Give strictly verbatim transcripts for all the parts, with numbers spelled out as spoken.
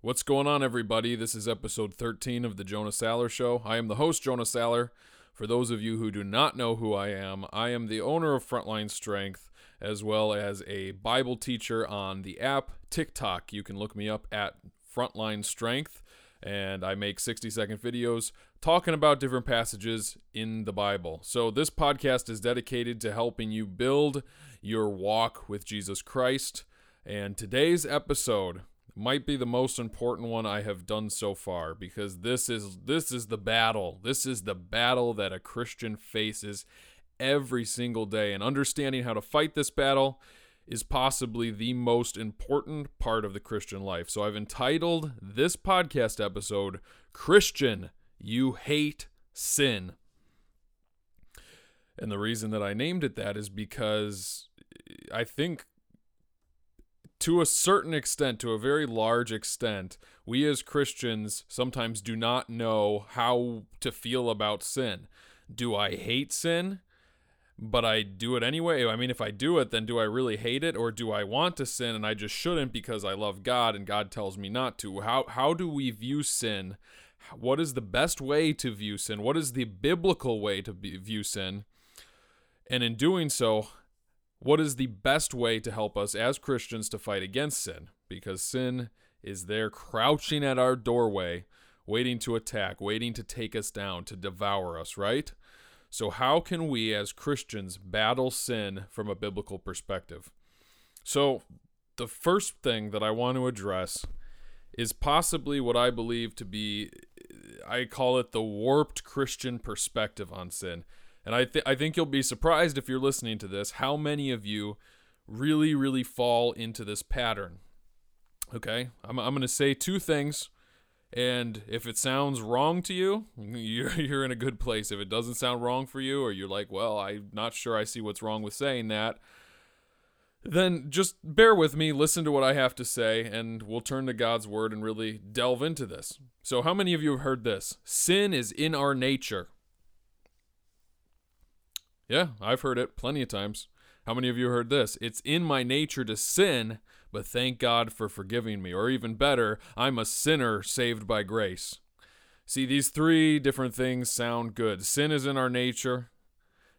What's going on, everybody? This is episode thirteen of the Jonah Saller Show. I am the host, Jonah Saller. For those of you who do not know who I am, I am the owner of Frontline Strength, as well as a Bible teacher on the app TikTok. You can look me up at Frontline Strength, and I make sixty-second videos talking about different passages in the Bible. So this podcast is dedicated to helping you build your walk with Jesus Christ. And today's episode might be the most important one I have done so far, because this is this is the battle. This is the battle that a Christian faces every single day. And understanding how to fight this battle is possibly the most important part of the Christian life. So I've entitled this podcast episode, Christian, You Hate Sin. And the reason that I named it that is because I think to a certain extent, to a very large extent, we as Christians sometimes do not know how to feel about sin. Do I hate sin? But I do it anyway. I mean, if I do it, then do I really hate it? Or do I want to sin and I just shouldn't because I love God and God tells me not to? How how do we view sin? What is the best way to view sin? What is the biblical way to be, view sin? And in doing so, what is the best way to help us as Christians to fight against sin? Because sin is there crouching at our doorway, waiting to attack, waiting to take us down, to devour us, right? So how can we as Christians battle sin from a biblical perspective? So the first thing that I want to address is possibly what I believe to be, I call it the warped Christian perspective on sin. And I, th- I think you'll be surprised if you're listening to this, how many of you really, really fall into this pattern. Okay, I'm, I'm going to say two things. And if it sounds wrong to you, you're, you're in a good place. If it doesn't sound wrong for you, or you're like, well, I'm not sure I see what's wrong with saying that, then just bear with me, listen to what I have to say, and we'll turn to God's word and really delve into this. So how many of you have heard this? Sin is in our nature. Yeah, I've heard it plenty of times. How many of you heard this? It's in my nature to sin, but thank God for forgiving me. Or even better, I'm a sinner saved by grace. See, these three different things sound good. Sin is in our nature.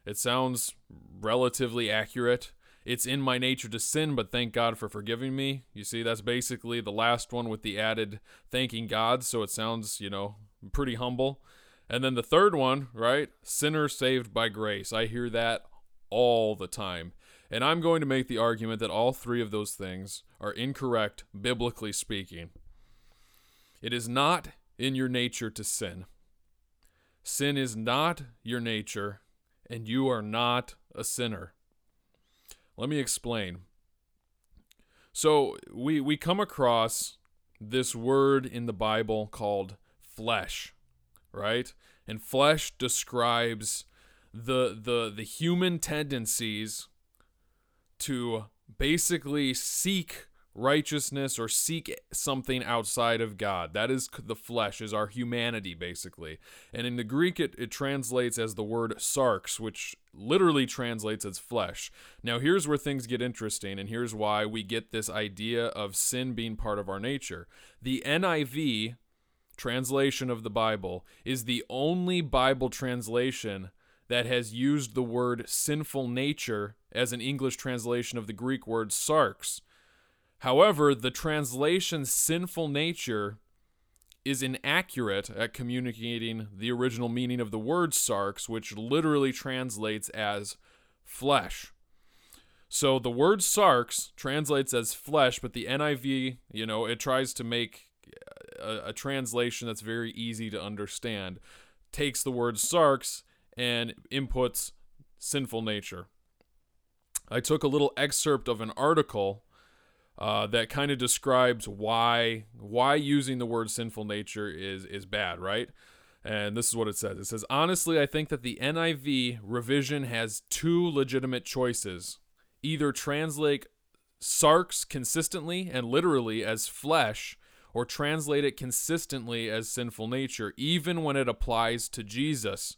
It sounds relatively accurate. It's in my nature to sin, but thank God for forgiving me. You see, that's basically the last one with the added thanking God, so it sounds, you know, pretty humble. And then the third one, right? Sinner saved by grace. I hear that all the time. And I'm going to make the argument that all three of those things are incorrect, biblically speaking. It is not in your nature to sin. Sin is not your nature, and you are not a sinner. Let me explain. So we, we come across this word in the Bible called flesh, right? And flesh describes the the the human tendencies to basically seek righteousness or seek something outside of God. That is the flesh, is our humanity, basically. And in the Greek, it, it translates as the word sarx, which literally translates as flesh. Now, here's where things get interesting, and here's why we get this idea of sin being part of our nature. The N I V translation of the Bible is the only Bible translation that has used the word sinful nature as an English translation of the Greek word sarx. However, the translation sinful nature is inaccurate at communicating the original meaning of the word sarx, which literally translates as flesh. So the word sarx translates as flesh, but the N I V, you know, it tries to make a, a translation that's very easy to understand, takes the word sarx and inputs sinful nature. I took a little excerpt of an article uh, that kind of describes why why using the word sinful nature is is bad, right? And this is what it says. It says, honestly, I think that the N I V revision has two legitimate choices. Either translate sarx consistently and literally as flesh, or translate it consistently as sinful nature, even when it applies to Jesus.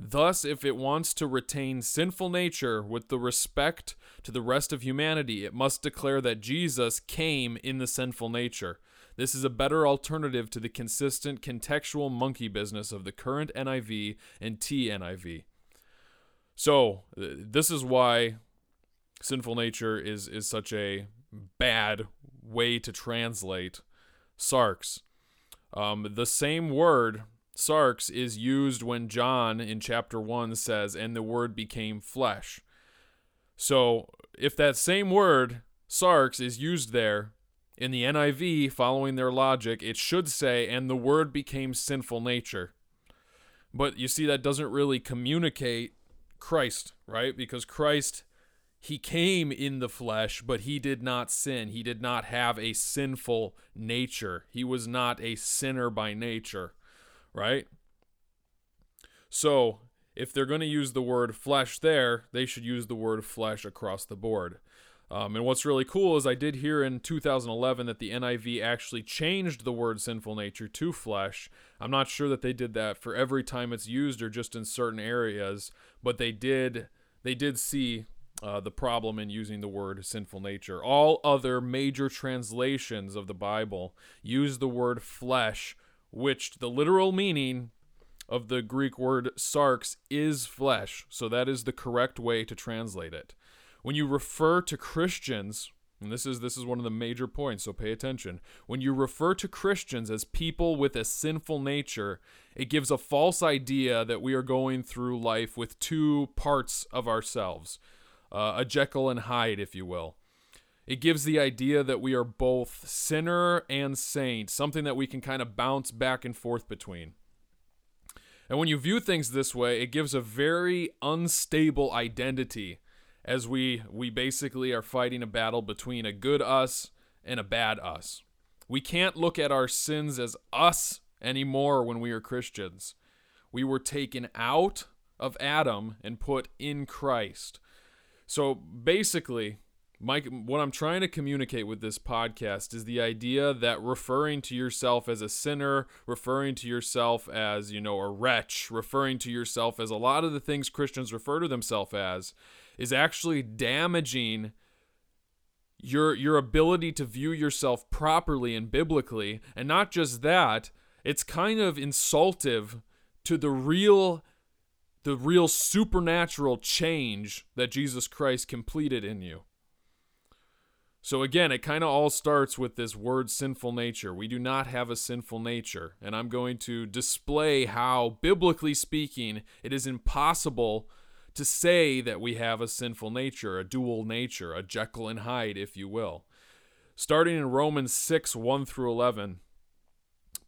Thus, if it wants to retain sinful nature with the respect to the rest of humanity, it must declare that Jesus came in the sinful nature. This is a better alternative to the consistent contextual monkey business of the current N I V and T N I V. So this is why sinful nature is, is such a bad way to translate sarx. Um, the same word, sarx, is used when John in chapter one says, and the word became flesh. So if that same word, sarx, is used there, in the N I V, following their logic, it should say, and the word became sinful nature. But you see, that doesn't really communicate Christ, right? Because Christ, he came in the flesh, but he did not sin. He did not have a sinful nature. He was not a sinner by nature, right? So if they're going to use the word flesh there, they should use the word flesh across the board. Um, and what's really cool is I did hear in two thousand eleven that the N I V actually changed the word sinful nature to flesh. I'm not sure that they did that for every time it's used or just in certain areas, but they did they did see uh, the problem in using the word sinful nature. All other major translations of the Bible use the word flesh, which the literal meaning of the Greek word sarx is flesh. So that is the correct way to translate it. When you refer to Christians, and this is this is one of the major points, so pay attention. When you refer to Christians as people with a sinful nature, it gives a false idea that we are going through life with two parts of ourselves, uh, a Jekyll and Hyde, if you will. It gives the idea that we are both sinner and saint, something that we can kind of bounce back and forth between. And when you view things this way, it gives a very unstable identity, as we, we basically are fighting a battle between a good us and a bad us. We can't look at our sins as us anymore when we are Christians. We were taken out of Adam and put in Christ. So basically, Mike, what I'm trying to communicate with this podcast is the idea that referring to yourself as a sinner, referring to yourself as, you know, a wretch, referring to yourself as a lot of the things Christians refer to themselves as, is actually damaging your your ability to view yourself properly and biblically. And not just that, it's kind of insultive to the real the real supernatural change that Jesus Christ completed in you. So again, it kind of all starts with this word sinful nature. We do not have a sinful nature. And I'm going to display how, biblically speaking, it is impossible to say that we have a sinful nature, a dual nature, a Jekyll and Hyde, if you will. Starting in Romans six, one through eleven,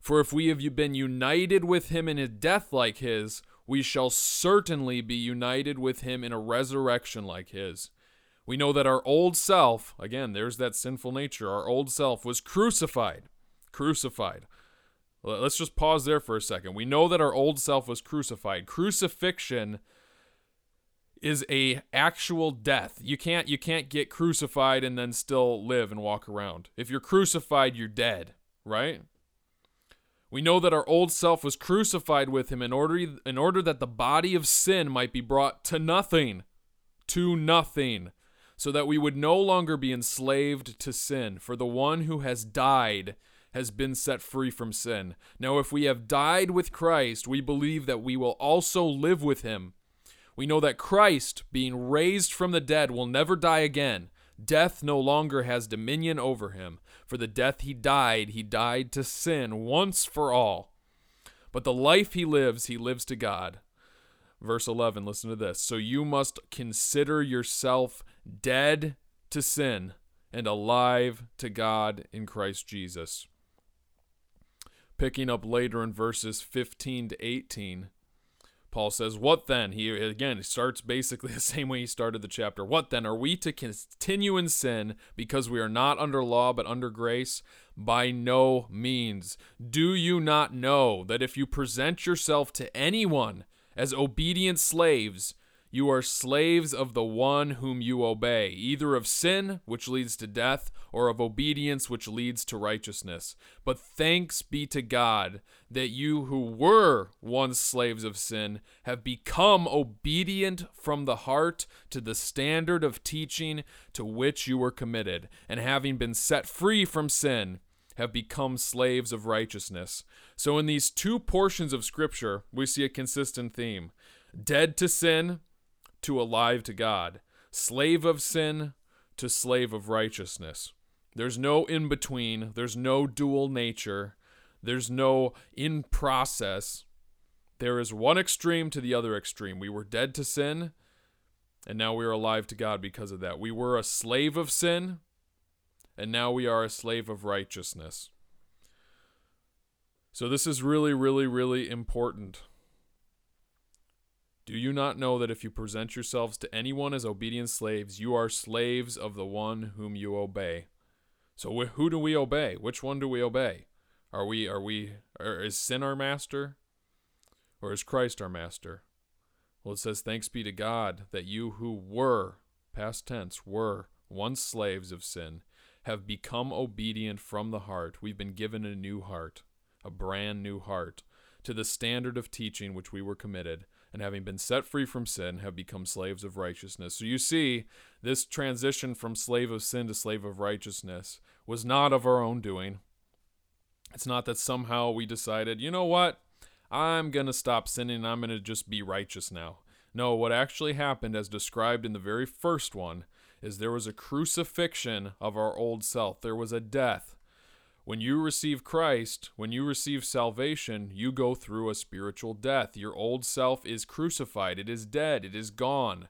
For if we have been united with him in a death like his, we shall certainly be united with him in a resurrection like his. We know that our old self," again, there's that sinful nature, "our old self was crucified." Crucified. Let's just pause there for a second. We know that our old self was crucified. Crucifixion is a actual death. You can't you can't get crucified and then still live and walk around. If you're crucified, you're dead, right? "We know that our old self was crucified with him in order in order that the body of sin might be brought to nothing, to nothing. So that we would no longer be enslaved to sin. For the one who has died has been set free from sin. Now if we have died with Christ, we believe that we will also live with him. We know that Christ, being raised from the dead, will never die again. Death no longer has dominion over him. For the death he died, he died to sin once for all. But the life he lives, he lives to God." Verse eleven, listen to this. "So you must consider yourself dead to sin and alive to God in Christ Jesus." Picking up later in verses fifteen to eighteen, Paul says, what then? He, again, he starts basically the same way he started the chapter. What then? Are we to continue in sin because we are not under law but under grace? By no means. Do you not know that if you present yourself to anyone as obedient slaves, you are slaves of the one whom you obey, either of sin, which leads to death, or of obedience, which leads to righteousness. But thanks be to God that you who were once slaves of sin have become obedient from the heart to the standard of teaching to which you were committed, and having been set free from sin, have become slaves of righteousness. So in these two portions of Scripture, we see a consistent theme. Dead to sin, to alive to God. Slave of sin, to slave of righteousness. There's no in-between. There's no dual nature. There's no in-process. There is one extreme to the other extreme. We were dead to sin, and now we are alive to God because of that. We were a slave of sin, and now we are a slave of righteousness. So this is really, really, really important. Do you not know that if you present yourselves to anyone as obedient slaves, you are slaves of the one whom you obey? So wh- who do we obey? Which one do we obey? Are we, are we, are, is sin our master? Or is Christ our master? Well, it says, thanks be to God that you who were, past tense, were once slaves of sin, have become obedient from the heart. We've been given a new heart, a brand new heart, to the standard of teaching which we were committed, and having been set free from sin, have become slaves of righteousness. So you see, this transition from slave of sin to slave of righteousness was not of our own doing. It's not that somehow we decided, you know what, I'm going to stop sinning and I'm going to just be righteous now. No, what actually happened, as described in the very first one, is there was a crucifixion of our old self. There was a death. When you receive Christ, when you receive salvation, you go through a spiritual death. Your old self is crucified. It is dead. It is gone.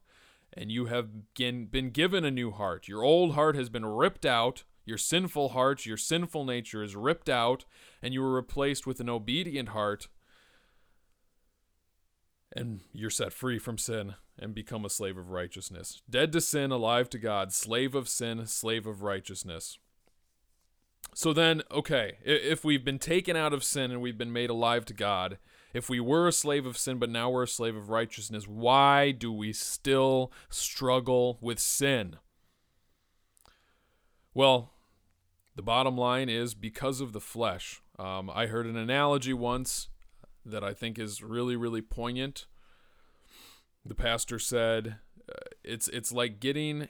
And you have been given a new heart. Your old heart has been ripped out. Your sinful heart, your sinful nature is ripped out, and you were replaced with an obedient heart. And you're set free from sin and become a slave of righteousness. Dead to sin, alive to God, slave of sin, slave of righteousness. So then, okay, if we've been taken out of sin and we've been made alive to God, if we were a slave of sin but now we're a slave of righteousness, why do we still struggle with sin? Well, the bottom line is because of the flesh. Um, I heard an analogy once that I think is really, really poignant. The pastor said, uh, it's, it's like getting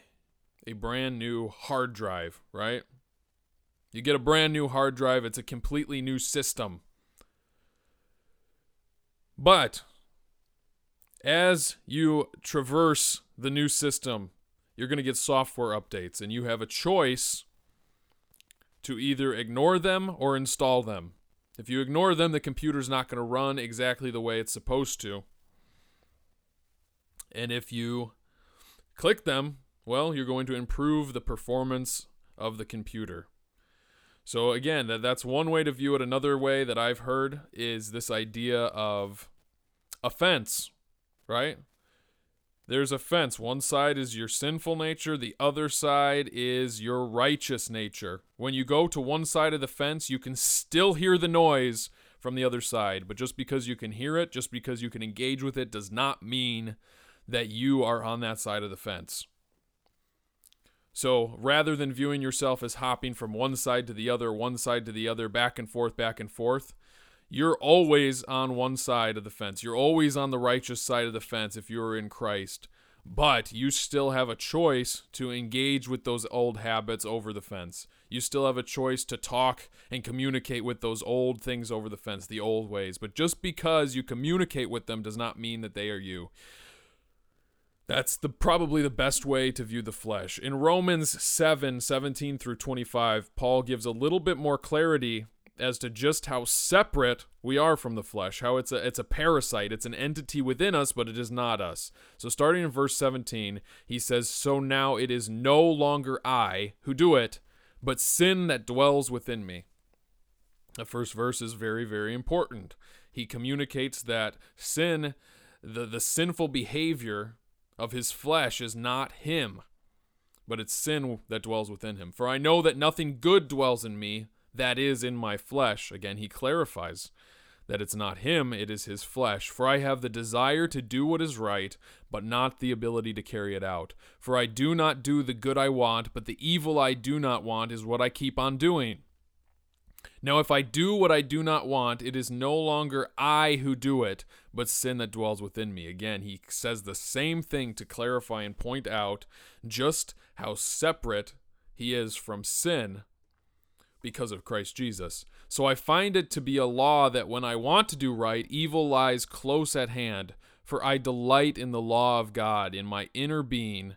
a brand new hard drive, right? You get a brand new hard drive. It's a completely new system. But as you traverse the new system, you're going to get software updates, and you have a choice to either ignore them or install them. If you ignore them, the computer's not going to run exactly the way it's supposed to. And if you click them, well, you're going to improve the performance of the computer. So again, that that's one way to view it. Another way that I've heard is this idea of offense, right? There's offense. One side is your sinful nature. The other side is your righteous nature. When you go to one side of the fence, you can still hear the noise from the other side. But just because you can hear it, just because you can engage with it, does not mean that you are on that side of the fence. So rather than viewing yourself as hopping from one side to the other, one side to the other, back and forth, back and forth, you're always on one side of the fence. You're always on the righteous side of the fence if you're in Christ. But you still have a choice to engage with those old habits over the fence. You still have a choice to talk and communicate with those old things over the fence, the old ways. But just because you communicate with them does not mean that they are you. That's the probably the best way to view the flesh. In Romans seven, seventeen through twenty-five, Paul gives a little bit more clarity as to just how separate we are from the flesh, how it's a, it's a parasite, it's an entity within us, but it is not us. So starting in verse seventeen, he says, "So now it is no longer I who do it, but sin that dwells within me." The first verse is very, very important. He communicates that sin the, the sinful behavior of his flesh is not him, but it's sin that dwells within him. For I know that nothing good dwells in me, that is, in my flesh. Again, he clarifies that it's not him, it is his flesh. For I have the desire to do what is right, but not the ability to carry it out. For I do not do the good I want, but the evil I do not want is what I keep on doing. Now, if I do what I do not want, it is no longer I who do it, but sin that dwells within me. Again, he says the same thing to clarify and point out just how separate he is from sin because of Christ Jesus. So I find it to be a law that when I want to do right, evil lies close at hand. For I delight in the law of God, in my inner being,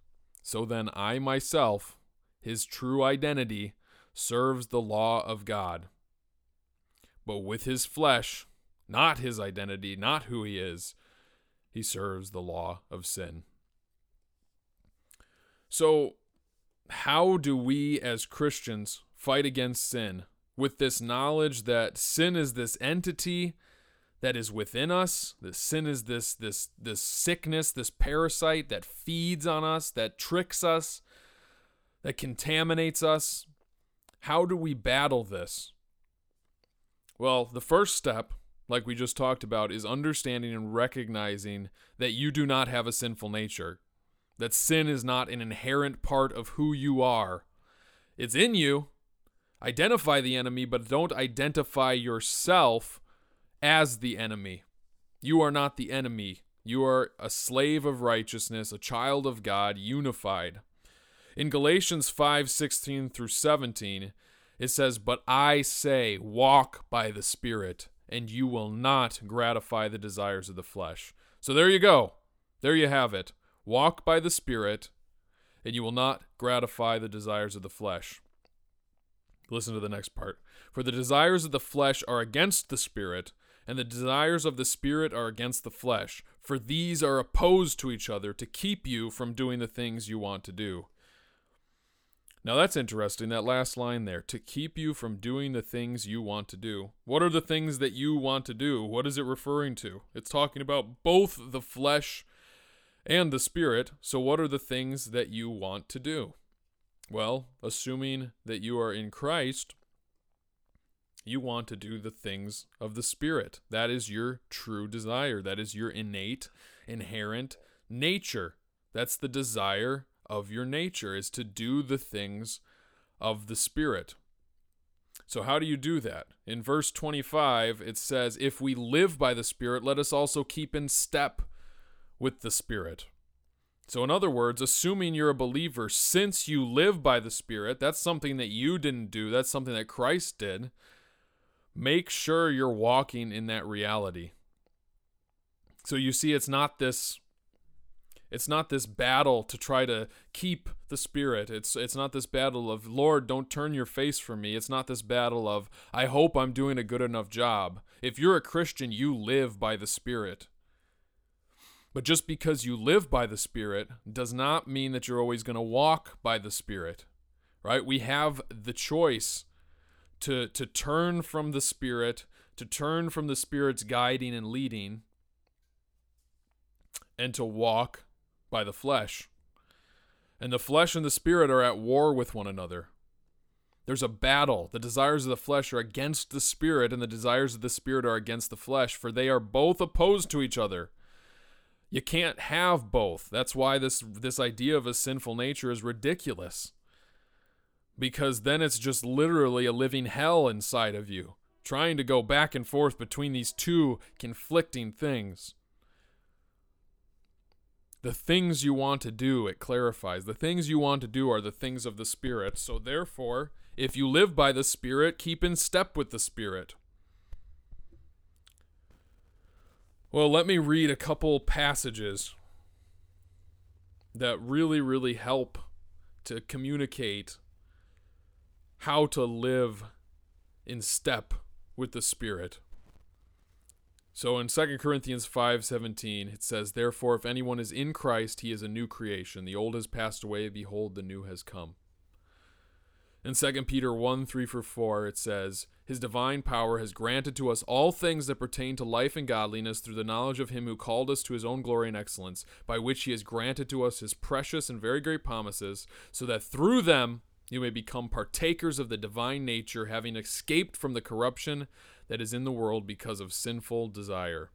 So then I myself, his true identity, serves the law of God. But with his flesh, not his identity, not who he is, he serves the law of sin. So how do we as Christians fight against sin? With this knowledge that sin is this entity that is within us, that sin is this this this sickness, this parasite that feeds on us, that tricks us, that contaminates us. How do we battle this? Well, the first step, like we just talked about, is understanding and recognizing that you do not have a sinful nature, that sin is not an inherent part of who you are. It's in you. Identify the enemy, but don't identify yourself as the enemy. You are not the enemy. You are a slave of righteousness, a child of God, unified. In Galatians five sixteen through seventeen, it says, "But I say, walk by the Spirit, and you will not gratify the desires of the flesh." So there you go. There you have it. Walk by the Spirit, and you will not gratify the desires of the flesh. Listen to the next part. "For the desires of the flesh are against the Spirit, and the desires of the Spirit are against the flesh, for these are opposed to each other to keep you from doing the things you want to do." Now that's interesting, that last line there, to keep you from doing the things you want to do. What are the things that you want to do? What is it referring to? It's talking about both the flesh and the Spirit, so what are the things that you want to do? Well, assuming that you are in Christ, you want to do the things of the Spirit. That is your true desire. That is your innate, inherent nature. That's the desire of your nature, is to do the things of the Spirit. So how do you do that? In verse twenty-five, it says, "If we live by the Spirit, let us also keep in step with the Spirit." So in other words, assuming you're a believer, since you live by the Spirit, that's something that you didn't do. That's something that Christ did. Make sure you're walking in that reality. So you see, it's not this it's not this battle to try to keep the Spirit. It's it's not this battle of, "Lord, don't turn your face from me." It's not this battle of, "I hope I'm doing a good enough job." If you're a Christian, you live by the Spirit. But just because you live by the Spirit does not mean that you're always going to walk by the Spirit, right? We have the choice to to turn from the Spirit, to turn from the Spirit's guiding and leading, and to walk by the flesh. And the flesh and the Spirit are at war with one another. There's a battle. The desires of the flesh are against the Spirit, and the desires of the Spirit are against the flesh, for they are both opposed to each other. You can't have both. That's why this this idea of a sinful nature is ridiculous. Because then it's just literally a living hell inside of you, trying to go back and forth between these two conflicting things. The things you want to do, it clarifies. The things you want to do are the things of the Spirit. So therefore, if you live by the Spirit, keep in step with the Spirit. Well, let me read a couple passages that really, really help to communicate how to live in step with the Spirit. So in Second Corinthians five seventeen, it says, "Therefore, if anyone is in Christ, he is a new creation. The old has passed away. Behold, the new has come." In Second Peter one three through four, it says, "His divine power has granted to us all things that pertain to life and godliness through the knowledge of him who called us to his own glory and excellence, by which he has granted to us his precious and very great promises, so that through them you may become partakers of the divine nature, having escaped from the corruption that is in the world because of sinful desire."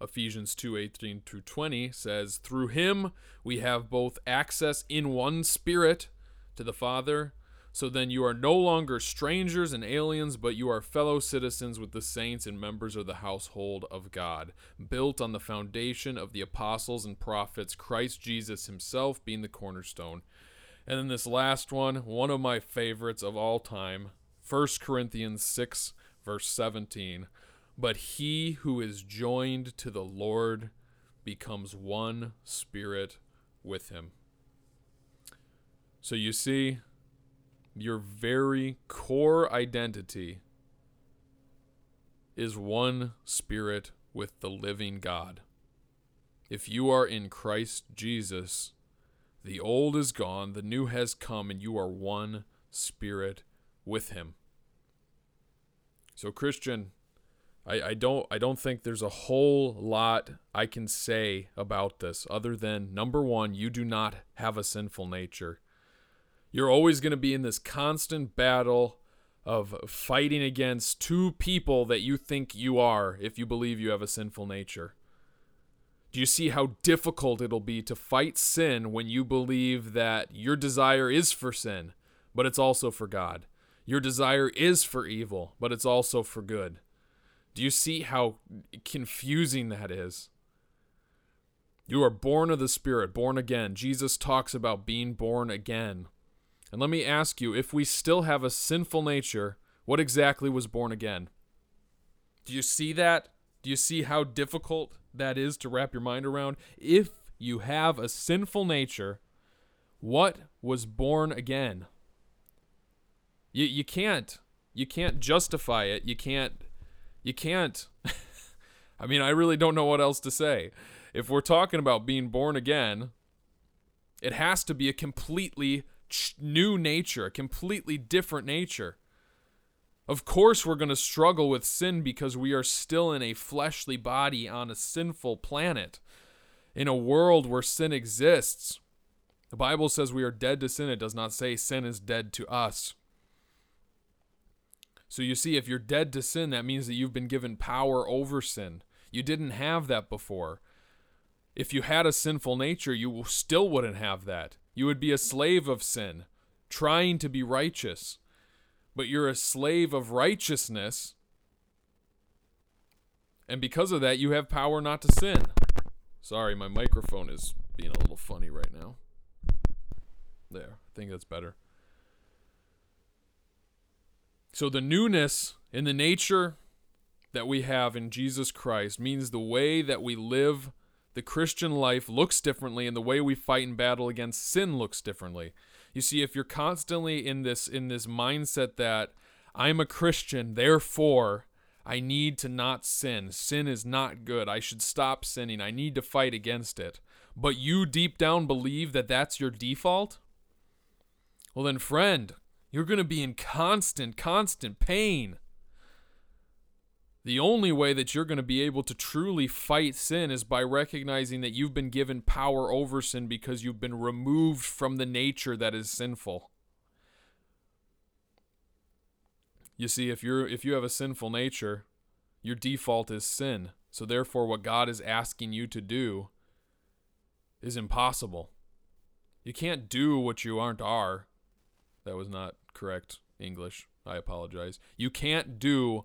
Ephesians two eighteen through twenty says, "Through him we have both access in one Spirit to the Father. So then you are no longer strangers and aliens, but you are fellow citizens with the saints and members of the household of God, built on the foundation of the apostles and prophets, Christ Jesus himself being the cornerstone." And then this last one, one of my favorites of all time, First Corinthians six, verse seventeen. "But he who is joined to the Lord becomes one spirit with him." So you see, your very core identity is one spirit with the living God. If you are in Christ Jesus, the old is gone, the new has come, and you are one spirit with him. So Christian, I, I don't I don't think there's a whole lot I can say about this other than, number one, you do not have a sinful nature. You're always going to be in this constant battle of fighting against two people that you think you are if you believe you have a sinful nature. Do you see how difficult it'll be to fight sin when you believe that your desire is for sin, but it's also for God? Your desire is for evil, but it's also for good. Do you see how confusing that is? You are born of the Spirit, born again. Jesus talks about being born again. And let me ask you, if we still have a sinful nature, what exactly was born again? Do you see that? Do you see how difficult that is to wrap your mind around? If you have a sinful nature, what was born again? You you can't. You can't justify it. You can't. You can't. I mean, I really don't know what else to say. If we're talking about being born again, it has to be a completely new nature, a completely different nature. Of course we're going to struggle with sin because we are still in a fleshly body on a sinful planet, in a world where sin exists. The Bible says we are dead to sin. It does not say sin is dead to us. So you see, if you're dead to sin, that means that you've been given power over sin. You didn't have that before. If you had a sinful nature, you still wouldn't have that. You would be a slave of sin, trying to be righteous. But you're a slave of righteousness, and because of that, you have power not to sin. Sorry, my microphone is being a little funny right now. There, I think that's better. So the newness in the nature that we have in Jesus Christ means the way that we live the Christian life looks differently, and the way we fight and battle against sin looks differently. You see, if you're constantly in this in this mindset that I'm a Christian, therefore I need to not sin. Sin is not good. I should stop sinning. I need to fight against it. But you deep down believe that that's your default? Well then, friend, you're going to be in constant, constant pain. The only way that you're going to be able to truly fight sin is by recognizing that you've been given power over sin because you've been removed from the nature that is sinful. You see, if you're if you have a sinful nature, your default is sin. So therefore, what God is asking you to do is impossible. You can't do what you aren't are. That was not correct English. I apologize. You can't do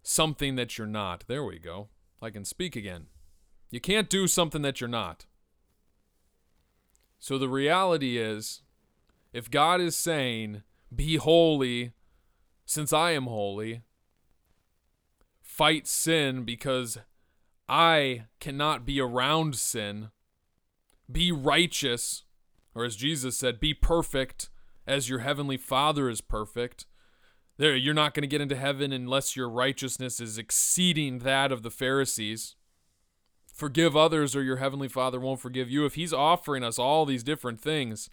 something that you're not. There we go. I can speak again. You can't do something that you're not. So the reality is, if God is saying, be holy since I am holy, fight sin because I cannot be around sin, be righteous, or as Jesus said, be perfect as your heavenly Father is perfect. There, you're not going to get into heaven unless your righteousness is exceeding that of the Pharisees. Forgive others or your heavenly Father won't forgive you. If he's offering us all these different things,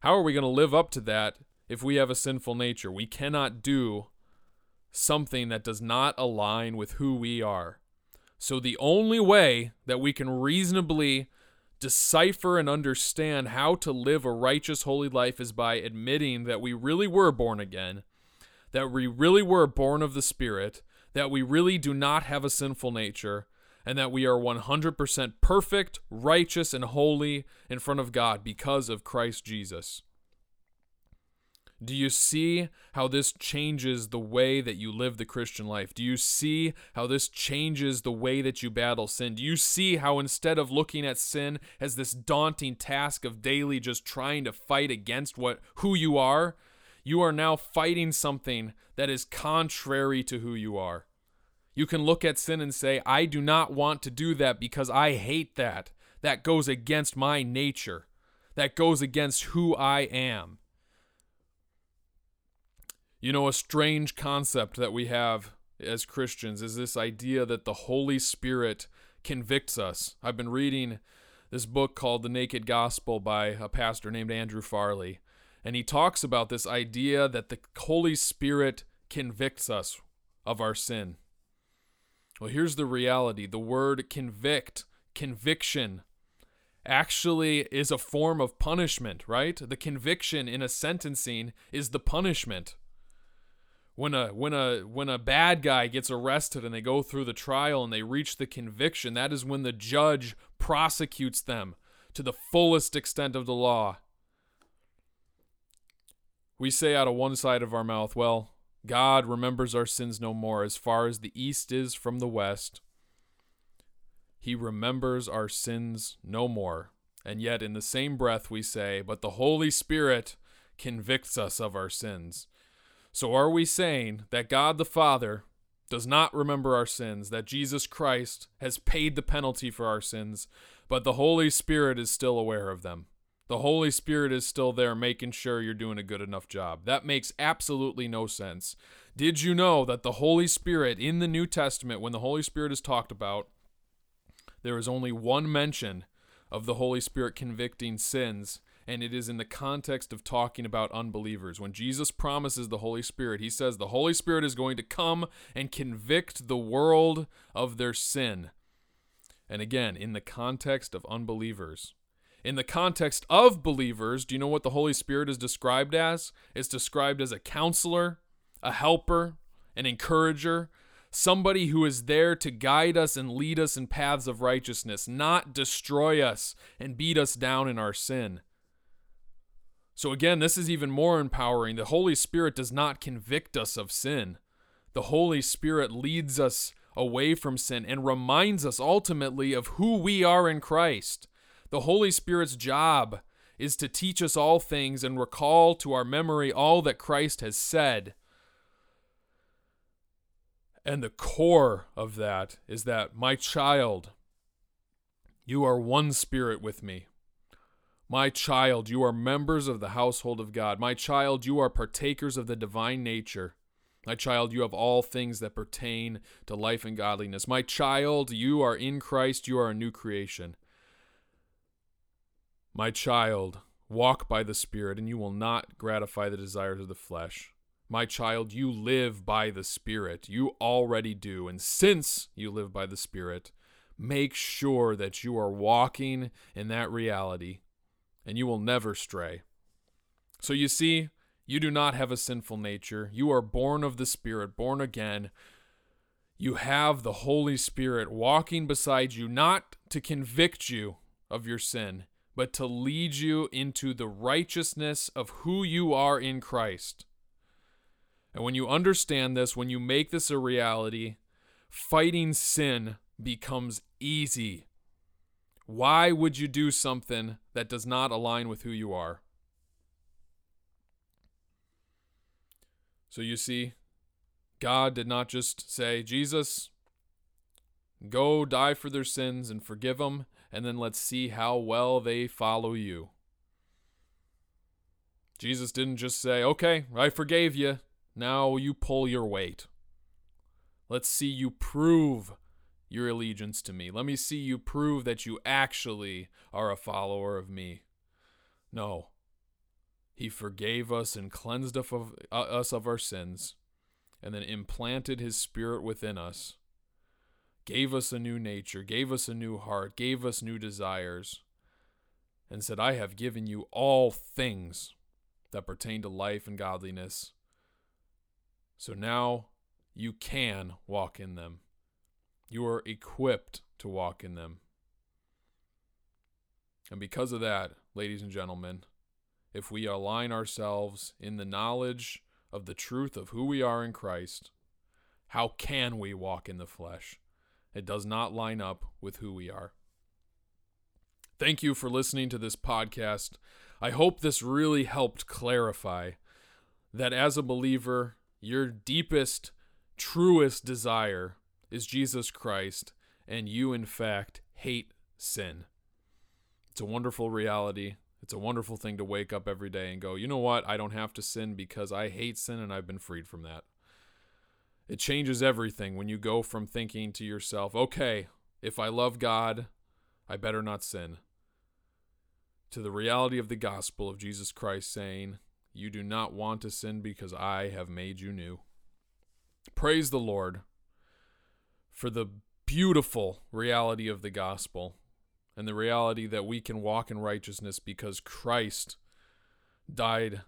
how are we going to live up to that if we have a sinful nature? We cannot do something that does not align with who we are. So the only way that we can reasonably decipher and understand how to live a righteous, holy life is by admitting that we really were born again, that we really were born of the Spirit, that we really do not have a sinful nature, and that we are one hundred percent perfect, righteous, and holy in front of God because of Christ Jesus. Do you see how this changes the way that you live the Christian life? Do you see how this changes the way that you battle sin? Do you see how instead of looking at sin as this daunting task of daily just trying to fight against what who you are, you are now fighting something that is contrary to who you are? You can look at sin and say, I do not want to do that because I hate that. That goes against my nature. That goes against who I am. You know, a strange concept that we have as Christians is this idea that the Holy Spirit convicts us. I've been reading this book called The Naked Gospel by a pastor named Andrew Farley, and he talks about this idea that the Holy Spirit convicts us of our sin. Well, here's the reality. The word convict, conviction, actually is a form of punishment, right? The conviction in a sentencing is the punishment. When a when a when a bad guy gets arrested and they go through the trial and they reach the conviction, that is when the judge prosecutes them to the fullest extent of the law. We say out of one side of our mouth, well, God remembers our sins no more. As far as the east is from the west, he remembers our sins no more. And yet in the same breath we say, but the Holy Spirit convicts us of our sins. So are we saying that God the Father does not remember our sins, that Jesus Christ has paid the penalty for our sins, but the Holy Spirit is still aware of them? The Holy Spirit is still there making sure you're doing a good enough job. That makes absolutely no sense. Did you know that the Holy Spirit in the New Testament, when the Holy Spirit is talked about, there is only one mention of the Holy Spirit convicting sins? And it is in the context of talking about unbelievers. When Jesus promises the Holy Spirit, he says the Holy Spirit is going to come and convict the world of their sin. And again, in the context of unbelievers. In the context of believers, do you know what the Holy Spirit is described as? It's described as a counselor, a helper, an encourager, somebody who is there to guide us and lead us in paths of righteousness, not destroy us and beat us down in our sin. So again, this is even more empowering. The Holy Spirit does not convict us of sin. The Holy Spirit leads us away from sin and reminds us ultimately of who we are in Christ. The Holy Spirit's job is to teach us all things and recall to our memory all that Christ has said. And the core of that is that, my child, you are one spirit with me. My child, you are members of the household of God. My child, you are partakers of the divine nature. My child, you have all things that pertain to life and godliness. My child, you are in Christ. You are a new creation. My child, walk by the Spirit, and you will not gratify the desires of the flesh. My child, you live by the Spirit. You already do. And since you live by the Spirit, make sure that you are walking in that reality, and you will never stray. So you see, you do not have a sinful nature. You are born of the Spirit, born again. You have the Holy Spirit walking beside you, not to convict you of your sin, but to lead you into the righteousness of who you are in Christ. And when you understand this, when you make this a reality, fighting sin becomes easy. Why would you do something that does not align with who you are? So you see, God did not just say, Jesus, Go die for their sins and forgive them, and then let's see how well they follow you. Jesus didn't just say, okay, I forgave you. Now you pull your weight. Let's see you prove your allegiance to me. Let me see you prove that you actually are a follower of me. No. He forgave us and cleansed us of our sins, and then implanted his spirit within us, gave us a new nature, gave us a new heart, gave us new desires, and said, I have given you all things that pertain to life and godliness. So now you can walk in them. You are equipped to walk in them. And because of that, ladies and gentlemen, if we align ourselves in the knowledge of the truth of who we are in Christ, how can we walk in the flesh? It does not line up with who we are. Thank you for listening to this podcast. I hope this really helped clarify that as a believer, your deepest, truest desire is Jesus Christ, and you, in fact, hate sin. It's a wonderful reality. It's a wonderful thing to wake up every day and go, you know what? I don't have to sin because I hate sin and I've been freed from that. It changes everything when you go from thinking to yourself, okay, if I love God, I better not sin, to the reality of the gospel of Jesus Christ saying, you do not want to sin because I have made you new. Praise the Lord for the beautiful reality of the gospel, and the reality that we can walk in righteousness because Christ died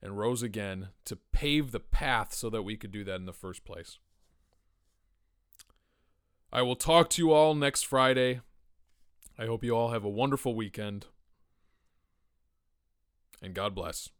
and rose again to pave the path so that we could do that in the first place. I will talk to you all next Friday. I hope you all have a wonderful weekend. And God bless.